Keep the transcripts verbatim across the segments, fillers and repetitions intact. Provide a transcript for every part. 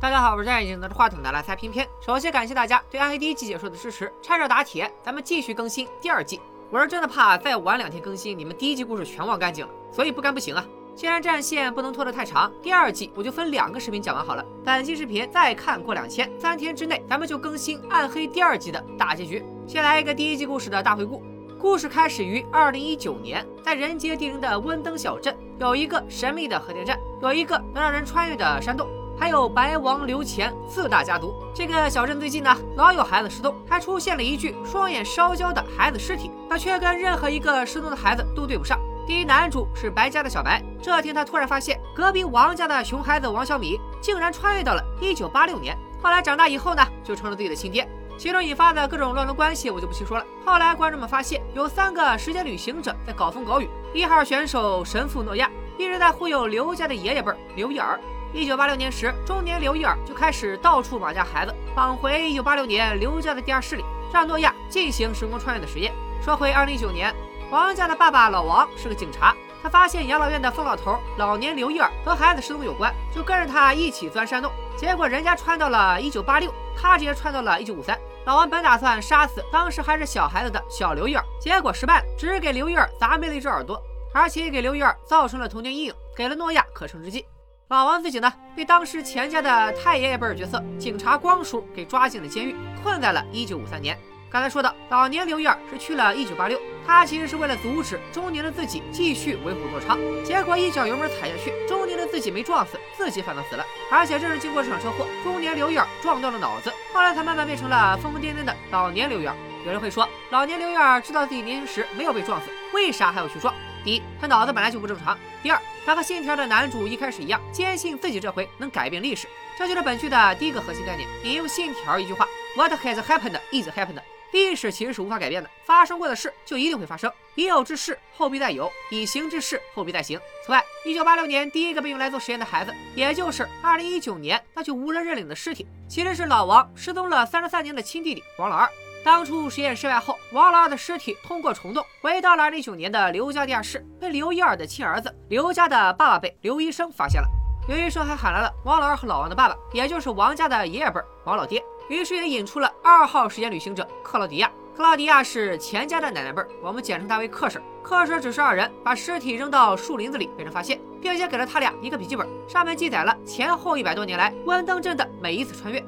大家好，我是戴眼镜拿着话筒的拉塞偏偏。首先感谢大家对《暗黑》第一季解说的支持，趁热打铁，咱们继续更新第二季。我是真的怕再晚两天更新，你们第一季故事全忘干净了，所以不干不行啊。既然战线不能拖得太长，第二季我就分两个视频讲完好了。本期视频再看过两千，三天之内咱们就更新《暗黑》第二季的大结局。先来一个第一季故事的大回顾。故事开始于二零一九年，在人杰地灵的温登小镇，有一个神秘的核电站，有一个能让人穿越的山洞，还有白王刘乾四大家族。这个小镇最近呢，老有孩子失踪，还出现了一具双眼烧焦的孩子尸体，那却跟任何一个失踪的孩子都对不上。第一男主是白家的小白，这天他突然发现，隔壁王家的熊孩子王小米竟然穿越到了一九八六年，后来长大以后呢，就成了自己的亲爹。其中引发的各种乱伦关系我就不细说了。后来观众们发现有三个时间旅行者在搞风搞雨，一号选手神父诺亚一直在忽悠刘家的爷爷辈儿刘叶儿。一九八六年时，中年刘叶儿就开始到处绑架孩子，绑回一九八六年刘家的地下室里，让诺亚进行时空穿越的实验。说回二零一九年，王家的爸爸老王是个警察，他发现养老院的疯老头老年刘叶儿和孩子失踪有关，就跟着他一起钻山洞，结果人家穿到了一九八六，他直接穿到了一九五三。老王本打算杀死当时还是小孩子的小刘玉儿，结果失败了，只给刘玉儿砸没了一只耳朵，而且也给刘玉儿造成了童年阴影，给了诺亚可乘之机。老王自己呢，被当时钱家的太爷爷辈儿角色警察光叔给抓进了监狱，困在了一九五三年。刚才说到老年刘玉儿是去了一九八六，他其实是为了阻止中年的自己继续为虎作伥，结果一脚油门踩下去，中年的自己没撞死，自己反倒死了，而且正是经过这场车祸，中年刘玉儿撞到了脑子，后来才慢慢变成了疯疯癫癫的老年刘玉儿。有人会说，老年刘玉儿知道自己年轻时没有被撞死，为啥还要去撞？第一，他脑子本来就不正常；第二，他和信条的男主一开始一样，坚信自己这回能改变历史。这就是本剧的第一个核心概念，引用信条一句话 ：What has happened is happened。历史其实是无法改变的，发生过的事就一定会发生，已有之事后必再有，以行之事后必再行。此外，一九八六年第一个被用来做实验的孩子，也就是二零一九年那具无人认领的尸体，其实是老王失踪了三十三年的亲弟弟王老二。当初实验失败后，王老二的尸体通过虫洞回到了二零一九年的刘家地下室，被刘一二的亲儿子刘家的爸爸辈刘医生发现了。刘医生还喊来了王老二和老王的爸爸，也就是王家的爷爷辈王老爹，于是也引出了二号时间旅行者克劳迪亚。克劳迪亚是钱家的奶奶辈儿，我们简称她为克婶。克婶指示二人把尸体扔到树林子里被人发现，并且给了他俩一个笔记本，上面记载了前后一百多年来温登镇的每一次穿越。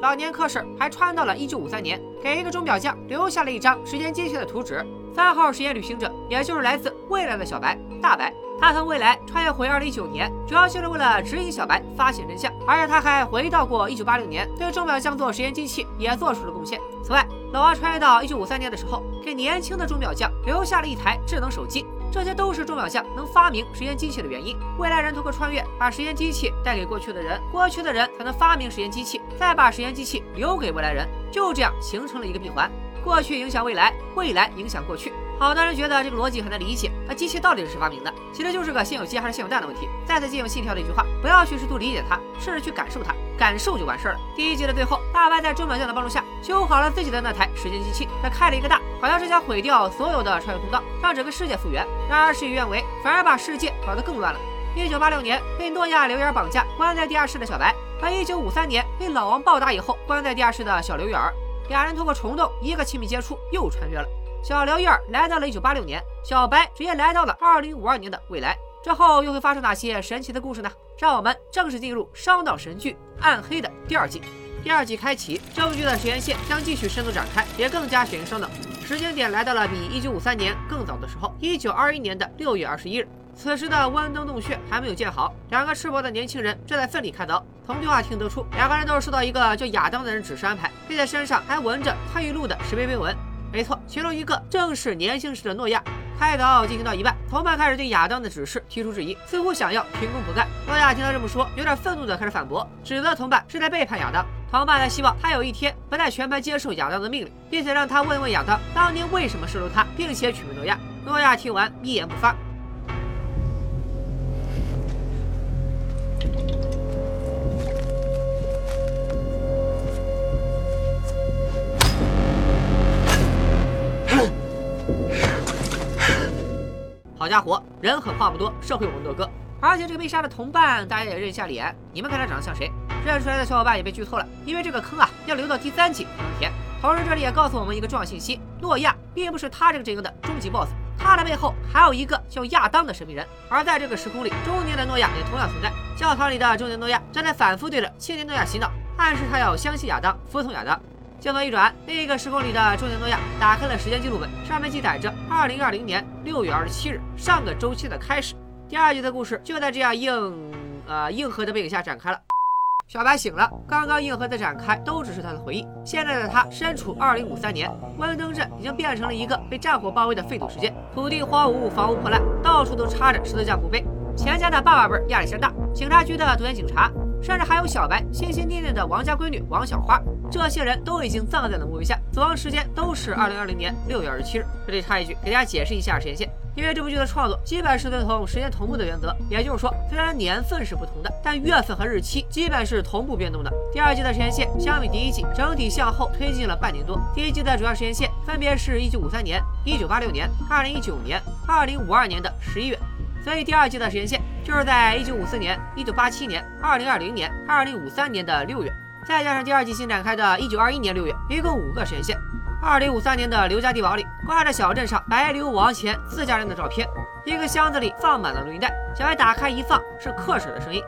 老年克婶还穿到了一九五三年，给一个钟表匠留下了一张时间机器的图纸。三号时间旅行者也就是来自未来的小白大白，他从未来穿越回二零一九年，主要就是为了指引小白发现真相，而且他还回到过一九八六年，对钟表匠做实验机器也做出了贡献。此外，老王穿越到一九五三年的时候，给年轻的钟表匠留下了一台智能手机，这些都是钟表匠能发明时间机器的原因。未来人通过穿越把时间机器带给过去的人，过去的人才能发明时间机器，再把时间机器留给未来人，就这样形成了一个闭环，过去影响未来，未来影响过去。好多人觉得这个逻辑很难理解，那机器到底是谁发明的？其实就是个先有鸡还是先有蛋的问题。再次借用信条的一句话，不要去试图理解它，试着去感受它，感受就完事了。第一集的最后，大白在钟表匠的帮助下修好了自己的那台时间机器，他开了一个大，好像是想毁掉所有的穿越通道，让整个世界复原。然而事与愿违，反而把世界搞得更乱了。一九八六年被诺亚刘眼绑架关在地下室的小白，和一九五三年被老王暴打以后关在地下室的小刘眼儿，俩人通过虫洞一个亲密接触又穿越了。小刘叶儿来到了一九八六年，小白直接来到了二零五二年的未来。之后又会发生哪些神奇的故事呢？让我们正式进入烧脑神剧《暗黑》的第二季。第二季开启，这部剧的时间线将继续深度展开，也更加悬疑烧脑。时间点来到了比一九五三年更早的时候，一九二一年的六月二十一日。此时的温登洞穴还没有建好，两个赤膊的年轻人正在奋力开凿。从对话听得出，两个人都是受到一个叫亚当的人指示安排，并且身上还纹着参与录的石碑碑文。没错，其中一个正是年轻时的诺亚。开凿进行到一半，同伴开始对亚当的指示提出质疑，似乎想要停工不干。诺亚听他这么说，有点愤怒的开始反驳，指责同伴是在背叛亚当。同伴还希望他有一天不再全盘接受亚当的命令，并且让他问问亚当当年为什么收留他，并且取名诺亚。诺亚听完一言不发。好家伙，人狠话不多，社会我们的哥。而且这个被杀的同伴大家也认一下脸，你们看他长得像谁？认出来的小伙伴也被剧透了，因为这个坑啊要留到第三集才能填。同时这里也告诉我们一个重要信息，诺亚并不是他这个阵营的终极 boss， 他的背后还有一个叫亚当的神秘人。而在这个时空里，中年的诺亚也同样存在。教堂里的中年诺亚正在反复对着青年诺亚洗脑，暗示他要相信亚当，服从亚当。镜头一转，另一个时空里的中年诺亚打开了时间记录本，上面记载着二零二零年六月二十七日，上个周期的开始。第二集的故事就在这样硬呃硬核的背景下展开了。小白醒了，刚刚硬核的展开都只是他的回忆。现在的他身处二零五三年，温登镇已经变成了一个被战火包围的废土世界，土地荒芜，房屋破烂，到处都插着十字架墓碑。钱家的爸爸辈压力山大，警察局的独眼警察，甚至还有小白心心念念的王家闺女王小花，这些人都已经葬在了墓碑下，死亡时间都是二零二零年六月二十七日。这里插一句，给大家解释一下时间线。因为这部剧的创作基本是遵从时间同步的原则，也就是说，虽然年份是不同的，但月份和日期基本是同步变动的。第二季的时间线相比第一季整体向后推进了半年多，第一季的主要时间线分别是一九五三年、一九八六年、二零一九年、二零五二年的十一月，所以第二季的时间线就是在一九五四年、一九八七年、二零二零年、二零五三年的六月，再加上第二季新展开的一九二一年六月，一共五个时间线。二零五三年的刘家地堡里，挂着小镇上白流亡前自家人的照片。一个箱子里放满了录音带，小白打开一放，是克什的声音。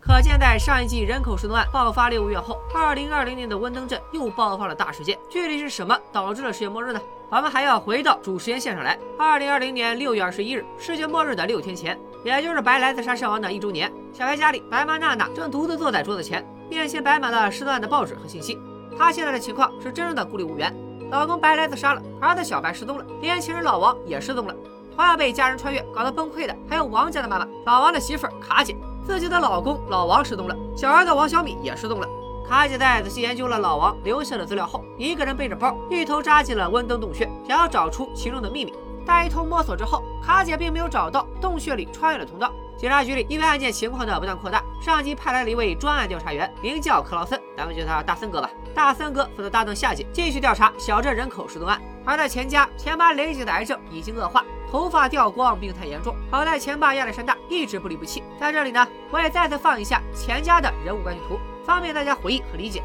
可见，在上一季人口失踪案爆发六个月后，二零二零年的温登镇又爆发了大事件。具体是什么导致了世界末日呢？我们还要回到主时间线上来。二零二零年六月二十一日，世界末日的六天前，也就是白来自杀身亡的一周年，小白家里，白妈娜娜正独自坐在桌子前，面前摆满了失踪案的报纸和信息。她现在的情况是真正的孤立无援，老公白来自杀了，儿子小白失踪了，连情人老王也失踪了。同样被家人穿越搞到崩溃的，还有王家的妈妈，老王的媳妇卡姐，自己的老公老王失踪了，小儿子王小米也失踪了。卡姐在仔细研究了老王留下的资料后，一个人背着包，一头扎进了温登洞穴，想要找出其中的秘密。但一通摸索之后，卡姐并没有找到洞穴里穿越的通道。警察局里因为案件情况的不断扩大，上级派来了一位专案调查员，名叫克劳森，咱们就叫他大森哥吧。大森哥负责搭档下级继续调查小镇人口失踪案。而在钱家，钱妈累积的癌症已经恶化，头发掉光，病态严重。好在钱爸亚历山大一直不离不弃。在这里呢，我也再次放一下钱家的人物关系图，方便大家回忆和理解。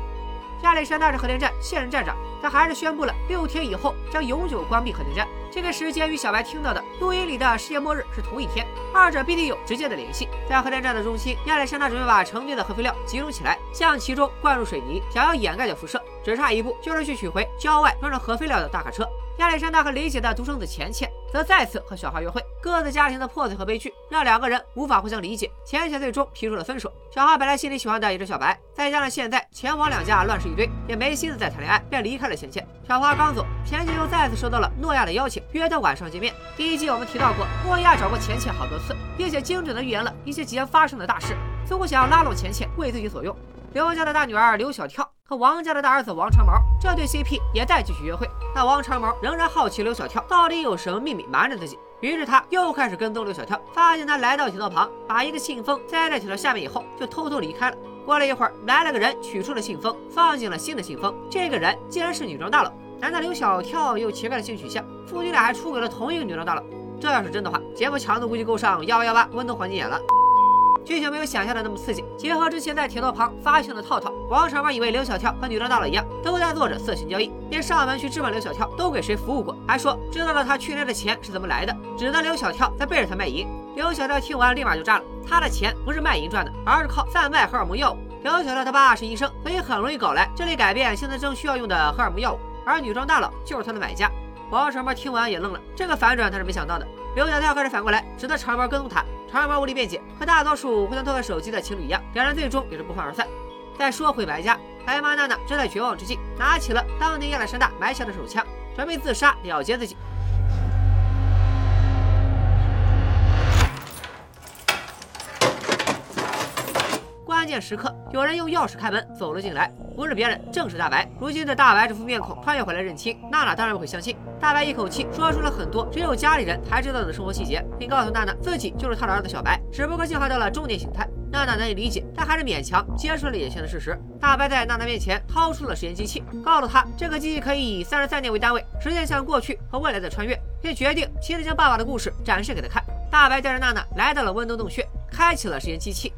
亚历山大是核电站现任站长，他还是宣布了六天以后将永久关闭核电站。这个时间与小白听到的录音里的世界末日是同一天，二者必定有直接的联系。在核电站的中心，亚历山大准备把成堆的核废料集中起来，向其中灌入水泥，想要掩盖掉辐射。只差一步就是去取回郊外装着核废料的大卡车。亚历山大和理解的独生子钱钱则再次和小花约会，各自家庭的破碎和悲剧让两个人无法互相理解，钱钱最终提出了分手。小花本来心里喜欢的也是小白，再加上现在钱王两家乱世一堆，也没心思再谈恋爱，便离开了钱钱。小花刚走，钱钱又再次收到了诺亚的邀请，约到晚上见面。第一季我们提到过，诺亚找过钱钱好多次，并且精准的预言了一些即将发生的大事，似乎想要拉拢钱钱为自己所用。刘家的大女儿刘小跳和王家的大儿子王长毛这对 C P 也在继续约会，但王长毛仍然好奇刘小跳到底有什么秘密瞒着自己，于是他又开始跟踪刘小跳，发现他来到铁道旁，把一个信封塞在铁道下面以后就偷偷离开了。过了一会儿，来了个人取出了信封，放进了新的信封，这个人竟然是女装大佬。难道刘小跳有奇怪的性取向？父女俩还出轨了同一个女装大佬？这要是真的话，节目强度估计够上幺幺八温度环境演了。剧情没有想象的那么刺激，结合之前在铁道旁发现的套套，王长毛以为刘小跳和女装大佬一样，都在做着色情交易，便上门去质问刘小跳都给谁服务过，还说知道了他去年的钱是怎么来的，指责刘小跳在背着他卖淫。刘小跳听完立马就炸了，他的钱不是卖淫赚的，而是靠贩卖荷尔蒙药物。刘小跳他爸是医生，所以很容易搞来这类改变性特征需要用的荷尔蒙药物，而女装大佬就是他的买家。王长毛听完也愣了，这个反转他是没想到的。刘小跳开始反过来指责长毛跟踪他，长毛无力辩解，和大多数互相偷看手机的情侣一样，两人最终也是不欢而散。再说回白家，白妈娜娜正在绝望之际，拿起了当年亚历山大埋下的手枪，准备自杀了结自己。关键时刻，有人用钥匙开门走了进来，不是别人，正是大白。如今的大白这副面孔穿越回来认亲，娜娜当然不会相信。大白一口气说出了很多只有家里人才知道的生活细节，并告诉娜娜自己就是他的儿子小白，只不过进化到了中年形态。娜娜难以理解，但还是勉强接受了眼前的事实。大白在娜娜面前掏出了实验机器，告诉她这个机器可以以三十三年为单位实现向过去和未来的穿越，并决定亲自将爸爸的故事展示给她看。大白带着娜娜来到了温东洞穴，开启了实验机器。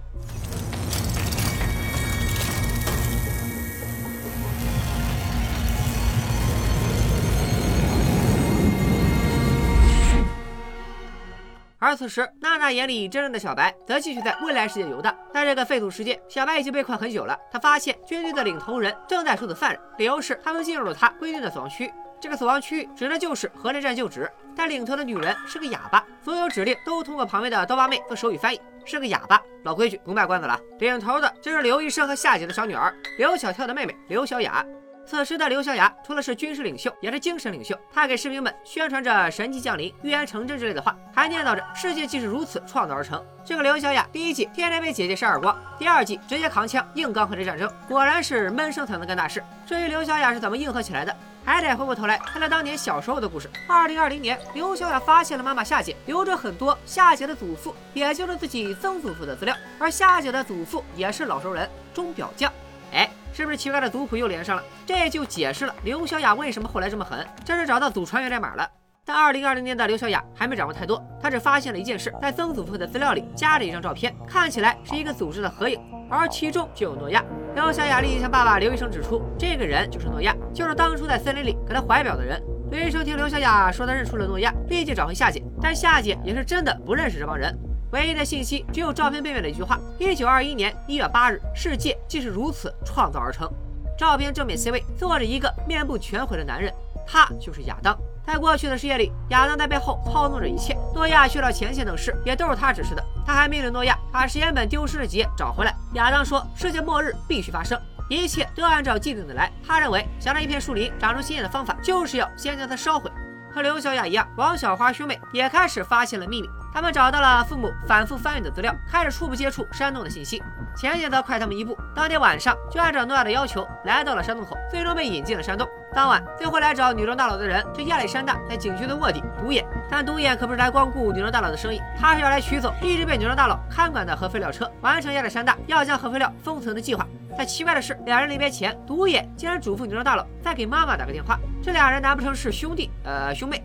而此时，娜娜眼里真正的小白则继续在未来世界游荡。在这个废土世界，小白已经被困很久了。他发现军队的领头人正在处死犯人，理由是他们进入了他规定的死亡区域。这个死亡区域指的就是核电站旧址，但领头的女人是个哑巴，所有指令都通过旁边的刀疤妹做手语翻译。是个哑巴，老规矩，不卖关子了。领头的就是刘医生和夏姐的小女儿刘小跳的妹妹刘小雅。此时的刘小雅除了是军事领袖，也是精神领袖。她给士兵们宣传着神迹降临、预言成真之类的话，还念叨着世界既是如此创造而成。这个刘小雅第一季天天被姐姐扇耳光，第二季直接扛枪硬刚核战战争，果然是闷声才能干大事。至于刘小雅是怎么硬核起来的，还得回过头来看她当年小时候的故事。二零二零年，刘小雅发现了妈妈夏姐留着很多夏姐的祖父，也就是自己曾祖父的资料，而夏姐的祖父也是老熟人钟表匠。哎，是不是奇怪的族谱又连上了？这就解释了刘小雅为什么后来这么狠，真是找到祖传源代码了。但二零二零年的刘小雅还没掌握太多，她只发现了一件事：在曾祖父的资料里加了一张照片，看起来是一个组织的合影，而其中就有诺亚。刘小雅立即向爸爸刘医生指出，这个人就是诺亚，就是当初在森林里给她怀表的人。刘医生听刘小雅说她认出了诺亚，立即找回夏姐，但夏姐也是真的不认识这帮人。唯一的信息只有照片背面的一句话：一九二一年一月八日，世界既是如此创造而成。照片正面 C 位坐着一个面部全毁的男人，他就是亚当。在过去的世界里，亚当在背后操纵着一切，诺亚去到前线等事也都是他指示的。他还命令诺亚把实验本丢失的结找回来。亚当说：“世界末日必须发生，一切都按照既定的来。”他认为，想让一片树林长出新叶的方法，就是要先将它烧毁。和刘小雅一样，王小花兄妹也开始发现了秘密。他们找到了父母反复翻阅的资料，开始初步接触山洞的信息。钱姐则快他们一步，当天晚上就按照诺亚的要求来到了山洞口，最终被引进了山洞。当晚，最后来找女装大佬的人是亚历山大在警局的卧底独眼，但独眼可不是来光顾女装大佬的生意，他是要来取走一直被女装大佬看管的核废料车，完成亚历山大要将核废料封存的计划。但奇怪的是，两人临别前，独眼竟然嘱咐女装大佬再给妈妈打个电话。这俩人难不成是兄弟？呃，兄妹？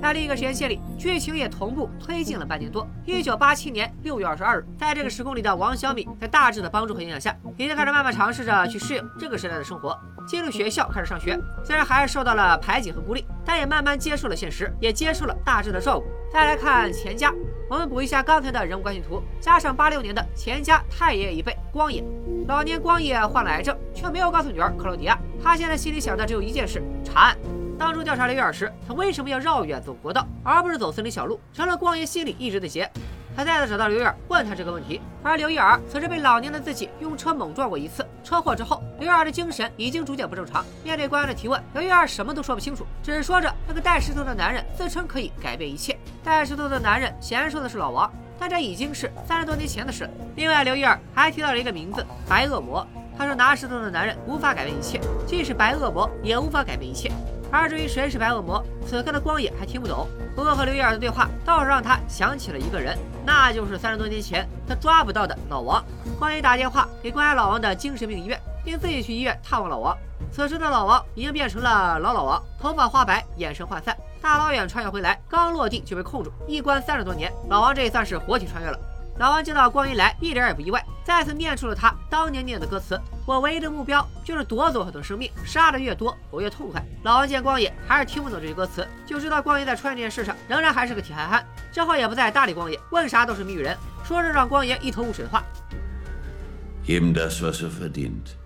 在另一个时间线里，剧情也同步推进了半年多。一九八七年六月二十二日，在这个时空里的王小米，在大智的帮助和影响下，已经开始慢慢尝试着去适应这个时代的生活。进入学校开始上学，虽然还是受到了排挤和孤立，但也慢慢接受了现实，也接受了大智的照顾。再来看钱家，我们补一下刚才的人物关系图，加上八六年的钱家太爷爷一辈光野，老年光野患了癌症，却没有告诉女儿克劳迪亚。他现在心里想的只有一件事：查案。当初调查雷雨尔时，他为什么要绕远走国道，而不是走森林小路，成了光爷心里一直的结。他再次找到刘玉儿，问他这个问题。而刘玉儿此时被老年的自己用车猛撞过一次，车祸之后，刘玉儿的精神已经逐渐不正常。面对官员的提问，刘玉儿什么都说不清楚，只说着那个戴石头的男人自称可以改变一切。戴石头的男人显然说的是老王，但这已经是三十多年前的事了。另外，刘玉儿还提到了一个名字——白恶魔。他说拿石头的男人无法改变一切，即使白恶魔也无法改变一切。而至于谁是白恶魔，此刻的光野还听不懂。不过和刘玉儿的对话倒是让他想起了一个人，那就是三十多年前他抓不到的老王。光野打电话给关押老王的精神病医院，并自己去医院探望老王。此时的老王已经变成了老老王，头发花白，眼神涣散，大老远穿越回来，刚落地就被控住，一关三十多年。老王这也算是活体穿越了。老王见到光一来，一点也不意外，再次念出了他当年念的歌词：“我唯一的目标就是夺走很多生命，杀的越多，我越痛快。”老王见光野还是听不懂这些歌词，就知道光野在穿越这件事上仍然还是个铁憨憨，之后也不再搭理光野，问啥都是谜语人，说是让光野一头雾水的话。Eben das, was er verdient。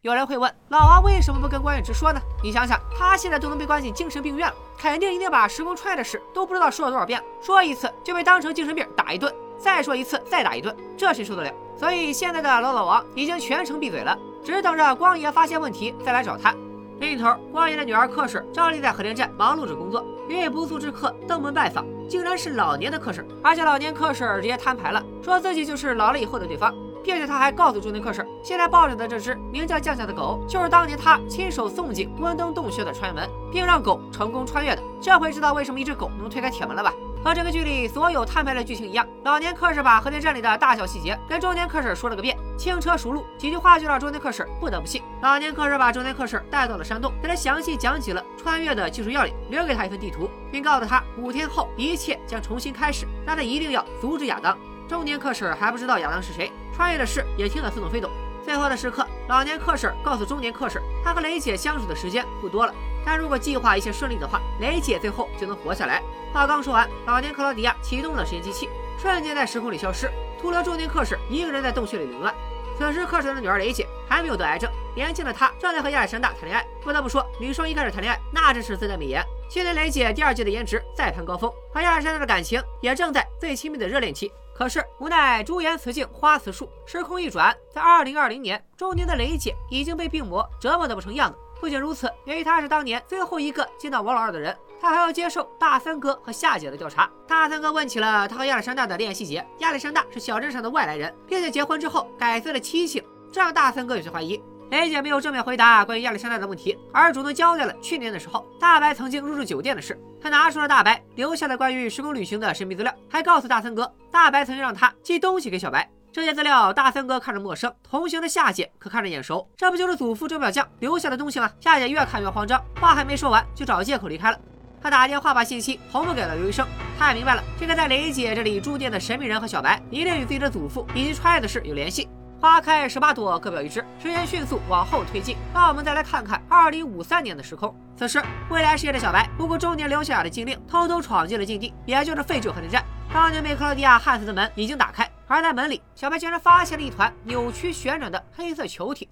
有人会问，老王为什么不跟光野直说呢？你想想，他现在都能被关进精神病院了，肯定一定把时空穿越的事都不知道说了多少遍了，说一次就被当成精神病打一顿，再说一次再打一顿，这谁受得了？所以现在的老老王已经全程闭嘴了，只等着光爷发现问题再来找他。另一头，光爷的女儿克婶照例在核电站忙碌着工作，一位不速之客登门拜访，竟然是老年的克婶，而且老年克婶直接摊牌了，说自己就是老了以后的对方。并且他还告诉中年克婶，现在抱着的这只名叫酱酱的狗，就是当年他亲手送进温登洞穴的穿越门，并让狗成功穿越的。这回知道为什么一只狗能推开铁门了吧？和这个剧里所有摊牌的剧情一样，老年克史把核电站里的大小细节跟中年克史说了个遍，轻车熟路，几句话就让中年克史不得不信。老年克史把中年克史带到了山洞，给他详细讲起了穿越的技术要领，留给他一份地图，并告诉他五天后一切将重新开始，但他一定要阻止亚当。中年克史还不知道亚当是谁，穿越的事也听得似懂非懂。最后的时刻，老年克史告诉中年克史，他和雷姐相处的时间不多了，但如果计划一切顺利的话，雷姐最后就能活下来。话刚说完，老年克劳迪亚启动了时间机器，瞬间在时空里消失，徒留中年克史一个人在洞穴里凌乱。此时克史的女儿雷姐还没有得癌症，年轻的她正在和亚历山大谈恋爱。不得不说，女生一开始谈恋爱那真是自带美颜。去年雷姐第二季的颜值再攀高峰，和亚历山大的感情也正在最亲密的热恋期。可是无奈朱颜辞镜花辞树，时空一转，在二零二零年，中年的雷姐已经被病魔折磨得不成样子。不仅如此，由于她是当年最后一个见到王老二的人，她还要接受大三哥和夏姐的调查。大三哥问起了她和亚历山大的恋爱细节，亚历山大是小镇上的外来人，并且结婚之后改随了妻姓，这让大三哥有些怀疑。雷姐没有正面回答关于亚历山大的问题，而主动交代了去年的时候大白曾经入住酒店的事。她拿出了大白留下的关于时空旅行的神秘资料，还告诉大三哥大白曾经让他寄东西给小白。这些资料大三哥看着陌生，同行的夏姐可看着眼熟，这不就是祖父钟表匠留下的东西吗？夏姐越看越慌张，话还没说完就找借口离开了。她打电话把信息同步给了刘医生，她也明白了这个在雷姐这里住店的神秘人和小白一定与自己的祖父以及穿越的事有联系。花开十八朵，各表一枝。时间迅速往后推进，让我们再来看看二零五三年的时空。此时，未来世界的小白不顾中年留下的禁令，偷偷闯进了禁地，也就是废旧核电站。当年被克劳迪亚焊死的门已经打开，而在门里，小白竟然发现了一团扭曲旋转的黑色球体。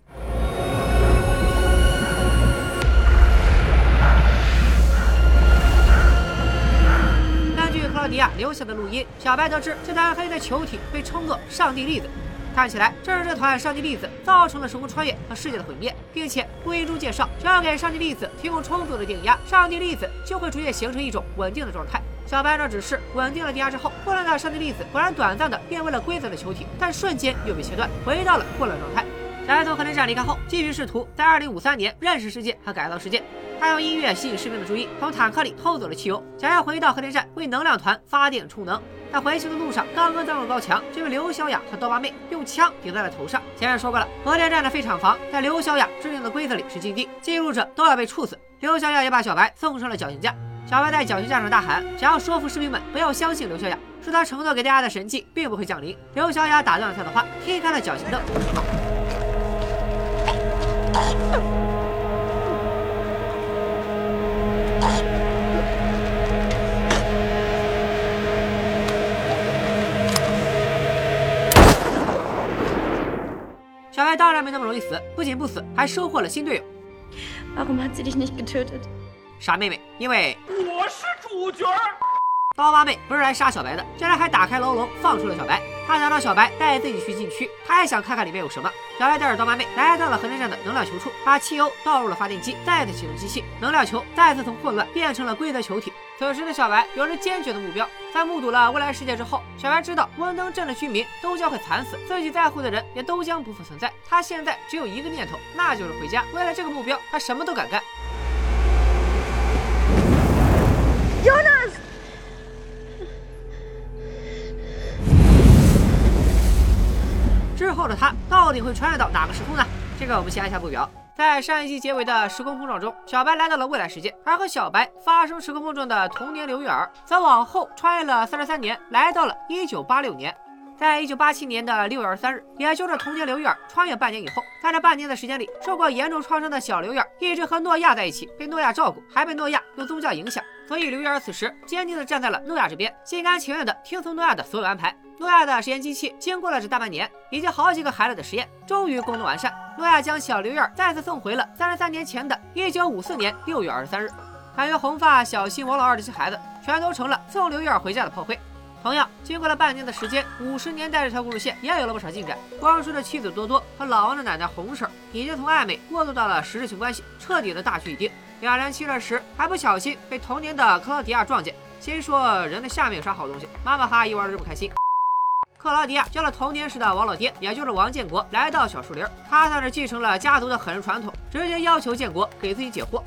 根据克劳迪亚留下的录音，小白得知这团黑色球体被称作上帝粒子。看起来，正是这团上帝粒子造成了时空穿越和世界的毁灭，并且录音中介绍，只要给上帝粒子提供充足的电压，上帝粒子就会逐渐形成一种稳定的状态。小白按照指示稳定了电压之后，混乱的上帝粒子果然短暂的变为了规则的球体，但瞬间又被切断，回到了混乱状态。小白从核电站离开后，继续试图在二零五三年认识世界和改造世界。他用音乐吸引士兵的注意，从坦克里偷走了汽油，想要回到核电站为能量团发电充能。在回去的路上，刚刚登陆高墙，就被刘小雅和刀疤妹用枪顶在了头上。前面说过了，核电站的废厂房在刘小雅制定的规则里是禁地，进入者都要被处死。刘小雅也把小白送上了绞刑架，小白在绞刑架上大喊，想要说服士兵们不要相信刘小雅，说他承诺给大家的神迹并不会降临。刘小雅打断了他的话，踢开了绞刑凳。小白当然没那么容易死，不仅不死，还收获了新队友。Warum hat sie dich nicht getötet? 傻妹妹，因为我是主角。刀疤妹不是来杀小白的，竟然还打开牢笼放出了小白。她想让小白带自己去禁区，她也想看看里面有什么。小白带着刀疤妹来到了核电站的能量球处，把汽油倒入了发电机，再次启动机器，能量球再次从混乱变成了规则球体。此时的小白有着坚决的目标，在目睹了未来世界之后，小白知道温登镇的居民都将会惨死，自己在乎的人也都将不复存在。他现在只有一个念头，那就是回家。为了这个目标，他什么都敢干。Jonas， 之后的他到底会穿越到哪个时空呢？这个我们先按下不表。在上一集结尾的时空碰撞中，小白来到了未来世界，而和小白发生时空碰撞的童年刘月儿，则往后穿越了三十三年，来到了一九八六年。在一九八七年的六月二十三日，也就是童年刘月儿穿越半年以后，在这半年的时间里，受过严重创伤的小刘月儿一直和诺亚在一起，被诺亚照顾，还被诺亚用宗教影响，所以刘月儿此时坚定地站在了诺亚这边，心甘情愿地听从诺亚的所有安排。诺亚的实验机器经过了这大半年以及好几个孩子的实验，终于功能完善。诺亚将小刘月儿再次送回了三十三年前的一九五四年六月二十三日。感觉红发小新王老二这些孩子全都成了送刘月儿回家的炮灰。同样，经过了半年的时间，五十年代这条故事线也有了不少进展。光叔的妻子多多和老王的奶奶红婶已经从暧昧过渡到了实质性关系，彻底的大局已定。两人亲热时还不小心被童年的克劳迪亚撞见，心说人的下面有啥好东西，妈妈哈一玩的这么开心。克劳迪亚叫了童年时的王老爹，也就是王建国，来到小树林，他算是继承了家族的狠人传统，直接要求建国给自己解惑。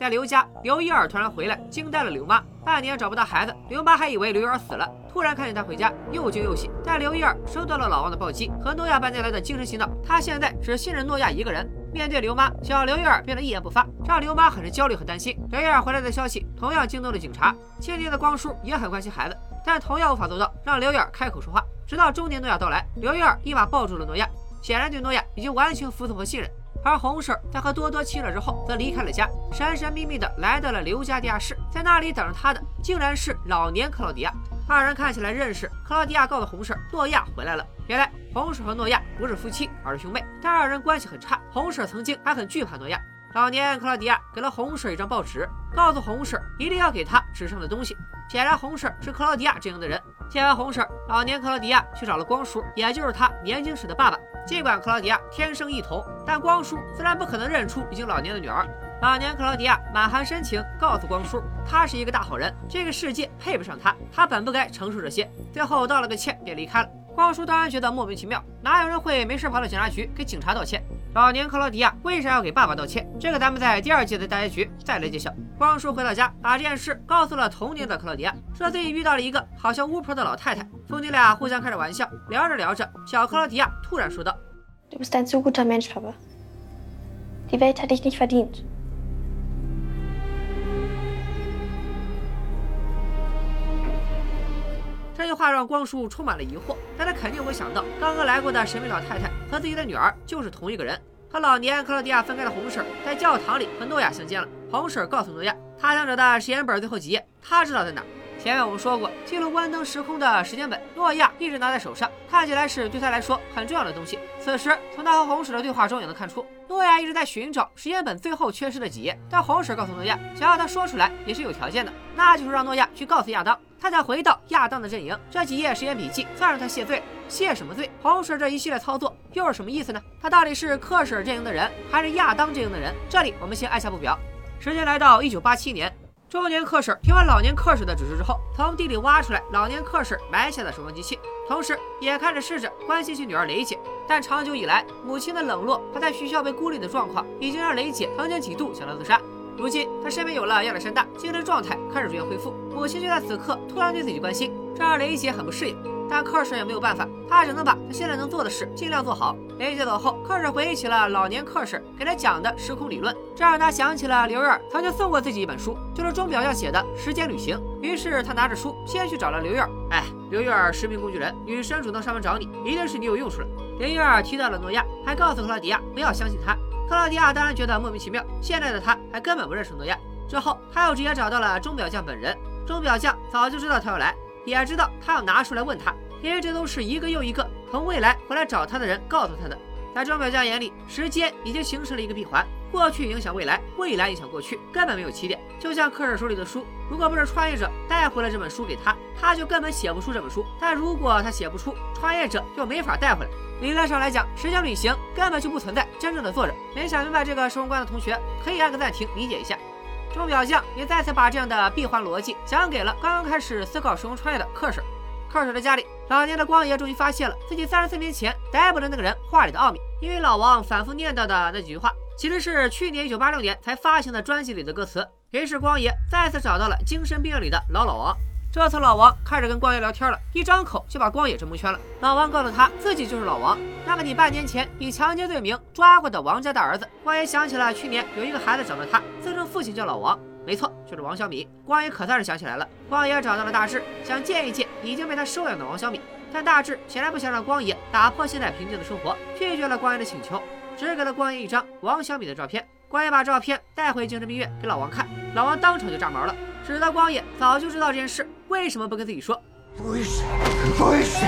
在刘家，刘一二突然回来，惊呆了刘妈。半年找不到孩子，刘妈还以为刘一二死了，突然看见他回家，又惊又喜。但刘一二收到了老王的暴击和诺亚半年来的精神洗脑，他现在只信任诺亚一个人。面对刘妈，小刘一二变得一言不发，让刘妈很是焦虑和担心。刘一二回来的消息同样惊动了警察，青年的光叔也很关心孩子，但同样无法做到让刘一二开口说话。直到中年诺亚到来，刘一二一把抱住了诺亚，显然对诺亚已经完全服从和信任。而红婶在和多多亲热之后，则离开了家，神神秘秘的来到了刘家地下室，在那里等着他的竟然是老年克劳迪亚。二人看起来认识，克劳迪亚告诉红婶诺亚回来了。原来红婶和诺亚不是夫妻，而是兄妹，但二人关系很差，红婶曾经还很惧怕诺亚。老年克劳迪亚给了红婶一张报纸，告诉红婶一定要给他纸上的东西，显然红婶是克劳迪亚阵营的人。见完红婶，老年克劳迪亚去找了光叔，也就是他年轻时的爸爸。尽管克劳迪亚天生异瞳，但光叔自然不可能认出已经老年的女儿。老年克劳迪亚满含深情告诉光叔，他是一个大好人，这个世界配不上他，他本不该承受这些，最后道了个歉便离开了。光叔当然觉得莫名其妙，哪有人会没事跑到警察局给警察道歉？老年克劳迪亚为啥要给爸爸道歉？这个咱们在第二季的大结局再来揭晓。光叔回到家，把这件事告诉了童年的克劳迪亚，说自己遇到了一个好像巫婆的老太太。父女俩互相开着玩笑，聊着聊着，小克劳迪亚突然说道：“Du bist ein so guter Mensch, Papa. Die Welt hat dich nicht verdient.”这句话让光叔充满了疑惑，但他肯定会想到，刚刚来过的神秘老太太和自己的女儿就是同一个人。和老年克劳迪亚分开的红婶在教堂里和诺亚相见了。红婶告诉诺亚，他想找的实验本最后几页，他知道在哪。前面我们说过，记录关灯时空的时间本，诺亚一直拿在手上，看起来是对他来说很重要的东西。此时，从他和红婶的对话中也能看出，诺亚一直在寻找实验本最后缺失的几页。但红婶告诉诺亚，想要他说出来也是有条件的，那就是让诺亚去告诉亚当，他才回到亚当的阵营。这几页实验笔记算让他谢罪。谢什么罪？红婶这一系列操作又是什么意思呢？他到底是克婶阵营的人，还是亚当阵营的人？这里我们先按下不表。时间来到一九八七年。中年克婶听完老年克婶的指示之后，从地里挖出来老年克婶埋下的手动机器，同时也开始试着关心起女儿雷姐。但长久以来母亲的冷落，她在学校被孤立的状况，已经让雷姐曾经几度想到自杀。如今她身边有了亚历山大，精神状态开始逐渐恢复，母亲就在此刻突然对自己关心，这让雷姐很不适应。但克婶也没有办法，她只能把她现在能做的事尽量做好。雷姐走后，克婶回忆起了老年克婶给她讲的时空理论，这让她想起了刘一二曾经送过自己一本书，就是钟表匠写的《时间旅行》。于是她拿着书先去找了刘一二。哎，刘一二实名工具人，女生主动上门找你，一定是你有用处了。刘一二提到了诺亚，还告诉克劳迪亚不要相信他。克劳迪亚当然觉得莫名其妙，现在的他还根本不认识诺亚。之后他又直接找到了钟表匠本人，钟表匠早就知道他要来，也知道他要拿书来问他，因为这都是一个又一个从未来回来找他的人告诉他的。在钟表匠眼里，时间已经形成了一个闭环，过去影响未来，未来影响过去，根本没有起点。就像克婶手里的书，如果不是穿越者带回了这本书给他，他就根本写不出这本书，但如果他写不出，穿越者就没法带回来。理论上来讲，时间旅行根本就不存在真正的作者，没想明白这个世界观的同学可以按个暂停理解一下。钟表匠也再次把这样的闭环逻辑讲给了刚刚开始思考时空穿越的克婶。克婶的家里，老年的光爷终于发现了自己三十四年前逮捕的那个人话里的奥秘，因为老王反复念叨的那几句话，其实是去年一九八六年才发行的专辑里的歌词。于是光爷再次找到了精神病院里的老老王。这次老王开始跟光爷聊天了，一张口就把光爷整蒙圈了。老王告诉他自己就是老王，那个你半年前以强奸罪名抓过的王家大儿子。光爷想起了去年有一个孩子找到他，自称父亲叫老王，没错，就是王小米。光爷可算是想起来了，光爷找到了大志，想见一见已经被他收养的王小米。但大志显然不想让光爷打破现在平静的生活，拒绝了光爷的请求，只给了光爷一张王小米的照片。光爷把照片带回精神病院给老王看，老王当场就炸毛了。直到光爷早就知道这件事，为什么不跟自己说？不是，不是，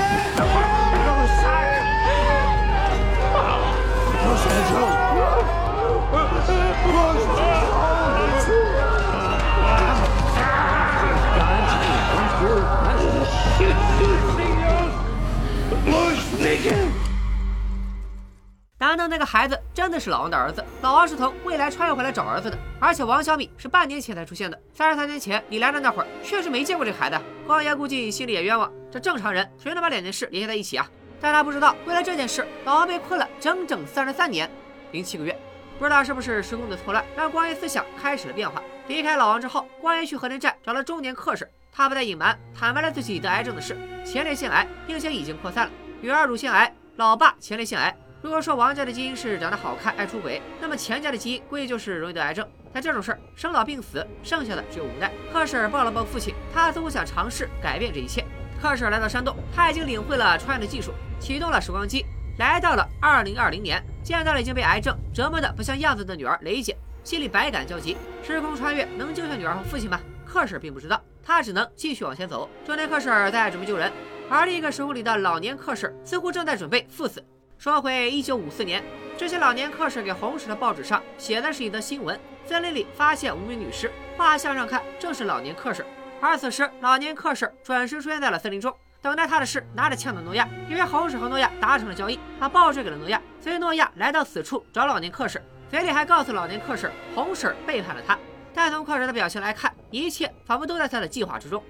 难道那个孩子真的是老王的儿子？老王是从未来穿越回来找儿子的，而且王小米是半年前才出现的。三十三年前你来的那会儿，确实没见过这个孩子。光爷估计心里也冤枉，这正常人谁能把两件事联系在一起啊？但他不知道，为了这件事，老王被困了整整三十三年零七个月。不知道是不是时空的错乱，让光一思想开始了变化。离开老王之后，光一去核能站找了中年客室，他不再隐瞒，坦白了自己得癌症的事。前列腺癌，并且已经扩散了，女儿乳腺癌，老爸前列腺癌。如果说王家的基因是长得好看爱出轨，那么钱家的基因估计就是容易得癌症。但这种事儿，生老病死，剩下的只有无奈。克什抱了抱父亲，他似乎想尝试改变这一切。克什来到山洞，他已经领会了穿越的技术，启动了时光机，来到了二零二零年，见到了已经被癌症折磨的不像样子的女儿雷姐，心里百感交集。时空穿越能救下女儿和父亲吗？克什并不知道，他只能继续往前走。中年克什在准备救人，而另一个时空里的老年克什似乎正在准备赴死。说回一九五四年，这些老年客室给红石的报纸上写的是一则新闻：森林里发现无名女尸，画像上看正是老年客室。而此时，老年客室准时出现在了森林中，等待他的是拿着枪的诺亚。因为红石和诺亚达成了交易，把报纸给了诺亚，所以诺亚来到此处找老年客室，嘴里还告诉老年客室红石背叛了他。但从客室的表情来看，一切仿佛都在他的计划之中。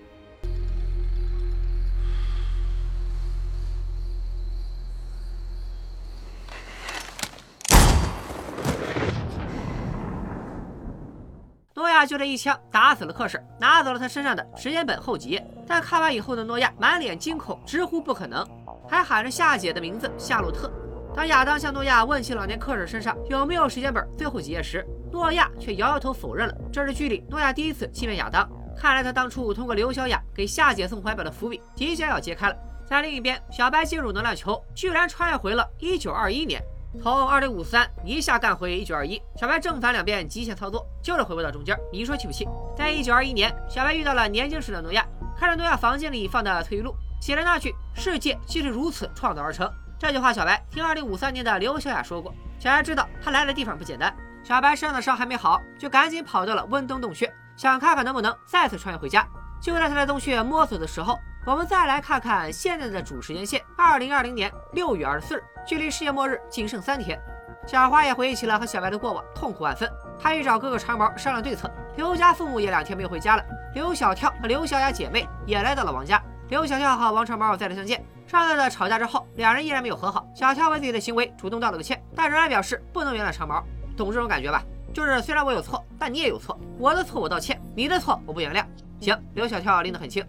就这一枪打死了克什，拿走了他身上的时间本后几页。但看完以后的诺亚满脸惊恐，直呼不可能，还喊着夏姐的名字夏洛特。当亚当向诺亚问起老年克什身上有没有时间本最后几页时，诺亚却摇摇头否认了。这是剧里诺亚第一次欺骗亚当，看来他当初通过刘小雅给夏姐送怀表的伏笔即将要揭开了。在另一边，小白进入能量球，居然穿越回了一九二一年。从二零五三一下干回一九二一，小白正反两遍极限操作，就是回不到中间，你说气不气？在一九二一年，小白遇到了年轻时的诺亚，看着诺亚房间里放的退忆录，写了那句“世界既是如此创造而成”。这句话小白听二零五三年的刘小雅说过，小白知道他来的地方不简单。小白身上的伤还没好，就赶紧跑到了温登洞穴，想看看能不能再次穿越回家。就在他在洞穴摸索的时候，我们再来看看现在的主时间线，二零二零年六月二十四日，距离世界末日仅剩三天。小花也回忆起了和小白的过往，痛苦万分。她去找哥哥长毛商量对策。刘家父母也两天没回家了。刘小跳和刘小雅姐妹也来到了王家。刘小跳和王长毛再次相见，上次的吵架之后，两人依然没有和好。小跳为自己的行为主动道了个歉，但仍然表示不能原谅长毛。懂这种感觉吧？就是虽然我有错，但你也有错，我的错我道歉，你的错我不原谅。行，刘小跳拎得很轻。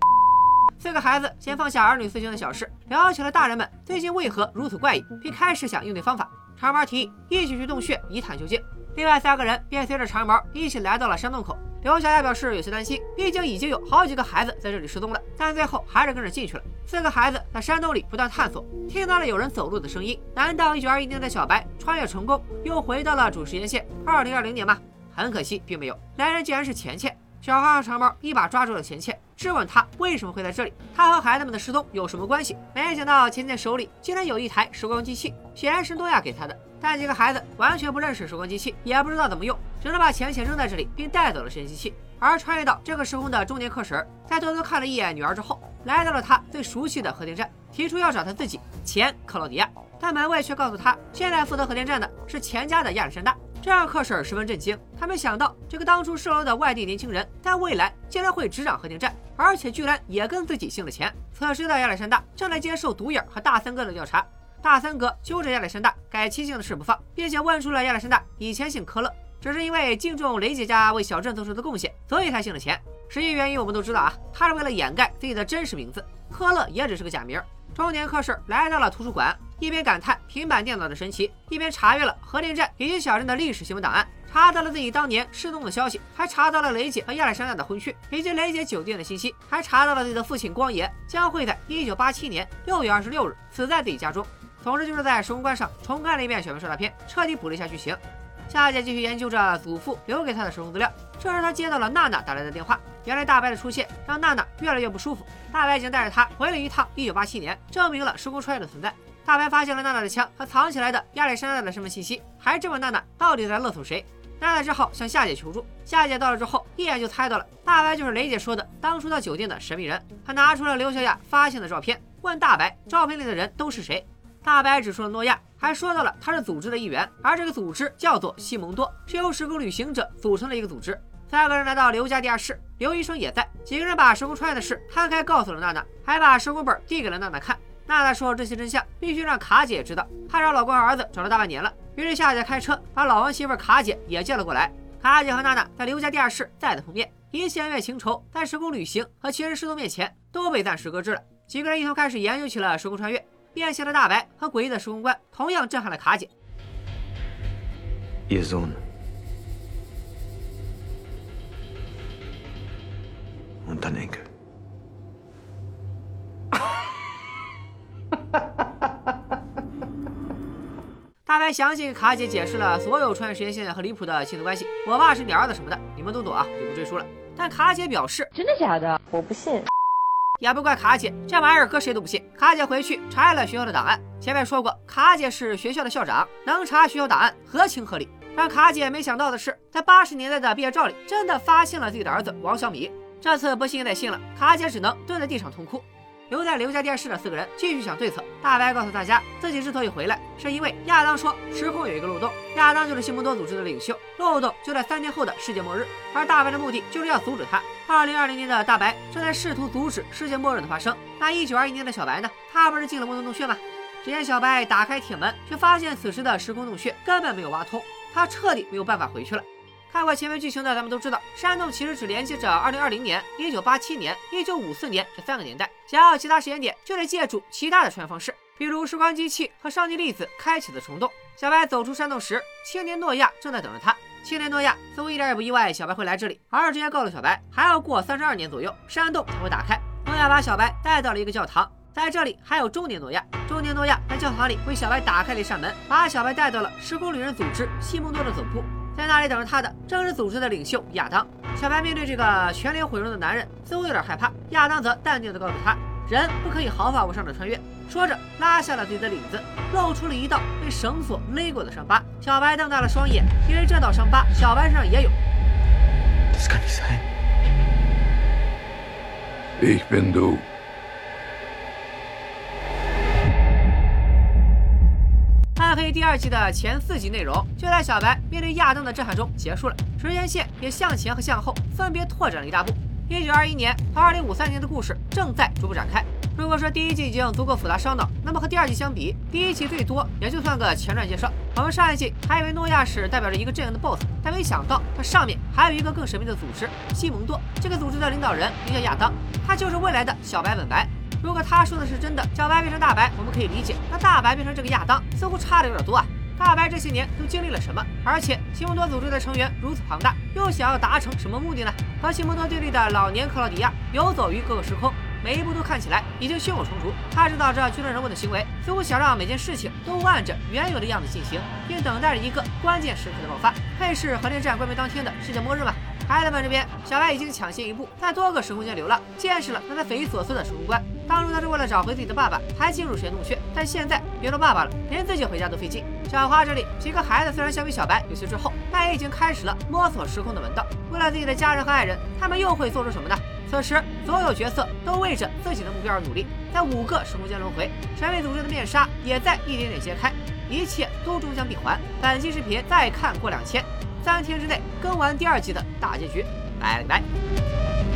四个孩子先放下儿女私情的小事，聊起了大人们最近为何如此怪异，并开始想应对方法。长毛提议一起去洞穴一探究竟，另外三个人便随着长毛一起来到了山洞口。刘小雅表示有些担心，毕竟已经有好几个孩子在这里失踪了，但最后还是跟着进去了。四个孩子在山洞里不断探索，听到了有人走路的声音。难道一九二一年的小白穿越成功，又回到了主时间线二零二零年吗？很可惜，并没有。来人竟然是钱钱。小花和长毛一把抓住了钱钱，质问他为什么会在这里，他和孩子们的失踪有什么关系。没想到钱钱手里竟然有一台时光机器，显然是诺亚给他的，但几个孩子完全不认识时光机器，也不知道怎么用，只能把钱钱扔在这里并带走了时间机器。而穿越到这个时空的中年克什，在偷偷看了一眼女儿之后，来到了他最熟悉的核电站，提出要找他自己前克劳迪亚，但门卫却告诉他，现在负责核电站的是钱家的亚历山大。这让克什十分震惊，他没想到这个当初售楼的外地年轻人，在未来竟然会执掌核电站，而且居然也跟自己姓了钱。此时的亚历山大正在接受独眼和大森哥的调查，大森哥揪着亚历山大改亲姓的事不放，并且问出了亚历山大以前姓科勒，只是因为敬重雷姐家为小镇做出的贡献，所以才姓了钱。实际原因我们都知道啊，他是为了掩盖自己的真实名字，科勒也只是个假名。中年克什来到了图书馆，一边感叹平板电脑的神奇，一边查阅了核电站以及小镇的历史新闻档案，查到了自己当年失踪的消息，还查到了雷姐和亚历山大的婚讯以及雷姐酒店的信息，还查到了自己的父亲光爷将会在一九八七年六月二十六日死在自己家中。总之就是在时空观上重看了一遍小白说大片，彻底补了一下剧情。夏姐继续研究着祖父留给她的时空资料，这时她接到了娜娜打来的电话。原来大白的出现让娜娜越来越不舒服，大白已经带着她回了一趟一九八七年，证明了时空穿越的存在。大白发现了娜娜的枪和藏起来的亚历山大的身份信息，还质问娜娜到底在勒索谁。娜娜只好向夏姐求助，夏姐到了之后一眼就猜到了大白就是雷姐说的当初到酒店的神秘人，她拿出了刘小雅发现的照片，问大白照片里的人都是谁。大白指出了诺亚，还说到了他是组织的一员，而这个组织叫做西蒙多，是由时空旅行者组成的一个组织。三个人来到刘家地下室，刘医生也在，几个人把时空穿越的事摊开告诉了娜娜，还把时空本递给了娜娜看。娜娜说这些真相必须让卡姐也知道，她让老公和儿子找了大半年了，于是夏姐开车把老王媳妇卡姐也叫了过来。卡姐和娜娜在刘家地下室再次碰面，一切恩怨情仇在时空旅行和亲人失踪面前都被暂时搁置了。几个人一同开始研究起了时空穿越。变形的大白和诡异的时空观同样震撼了卡姐。Ihr Sohn und dein Enkel. 大白详细给卡姐解释了所有穿越时间线和离谱的亲子关系，我爸是你儿子什么的，你们都懂啊，就不赘述了。但卡姐表示真的假的，我不信。也不怪卡姐，这玩意儿搁谁都不信。卡姐回去查了学校的档案，前面说过，卡姐是学校的校长，能查学校档案合情合理。让卡姐没想到的是，在八十年代的毕业照里，真的发现了自己的儿子王小米。这次不信也得信了，卡姐只能蹲在地上痛哭。留在刘家电视的四个人继续想对策。大白告诉大家，自己之所以回来，是因为亚当说时空有一个漏洞，亚当就是西蒙多组织的领袖，漏洞就在三天后的世界末日。而大白的目的就是要阻止他。二零二零年的大白正在试图阻止世界末日的发生。那一九二一年的小白呢？他不是进了梦中洞穴吗？只见小白打开铁门，却发现此时的时空洞穴根本没有挖通，他彻底没有办法回去了。看过前面剧情的咱们都知道，山洞其实只连接着二零二零年、一九八七年、一九五四年这三个年代，想要其他时间点就得借助其他的穿越方式，比如时光机器和上帝粒子开启的虫洞。小白走出山洞时，青年诺亚正在等着他。青年诺亚似乎一点也不意外小白会来这里，而之前告诉小白还要过三十二年左右山洞才会打开。诺亚把小白带到了一个教堂，在这里还有中年诺亚，中年诺亚在教堂里为小白打开了一扇门，把小白带到了时空旅人组织西蒙多的总部。在那里等着他的正是组织的领袖亚当。小白面对这个全脸毁容的男人似乎有点害怕，亚当则淡定地告诉他，人不可以毫发无伤的穿越，说着拉下了自己的领子，露出了一道被绳索勒过的伤疤。小白瞪大了双眼，因为这道伤疤小白身上也有。Das kann nicht sein. Ich bin du.暗黑第二季的前四集内容就在小白面对亚当的震撼中结束了，时间线也向前和向后分别拓展了一大步。一九二一年和二零五三年的故事正在逐步展开。如果说第一季已经足够复杂烧脑，那么和第二季相比，第一季最多也就算个前传介绍。我们上一季还以为诺亚是代表着一个阵营的 boss， 但没想到它上面还有一个更神秘的组织西蒙多，这个组织的领导人名叫亚当，他就是未来的小白本白。如果他说的是真的，小白变成大白我们可以理解，那大白变成这个亚当似乎差的有点多啊。大白这些年都经历了什么？而且西蒙多组织的成员如此庞大，又想要达成什么目的呢？和西蒙多对立的老年克劳迪亚游走于各个时空，每一步都看起来已经胸有成竹。他知道这剧中人物的行为似乎想让每件事情都按着原有的样子进行，并等待着一个关键时刻的爆发，配是核电站关闭当天的世界末日吗？孩子们这边，小白已经抢先一步，在多个时空间流浪，见识了他的匪夷所思的时空观。当初他是为了找回自己的爸爸，还进入时间洞穴，但现在别说爸爸了，连自己回家都费劲。小花这里，几个孩子虽然相比小白有些滞后，但也已经开始了摸索时空的门道。为了自己的家人和爱人，他们又会做出什么呢？此时，所有角色都为着自己的目标而努力。在五个时空间轮回，神秘组织的面纱也在一点点揭开，一切都终将闭环。本期视频再看过两千。三天之内更完第二季的大结局，拜了个拜。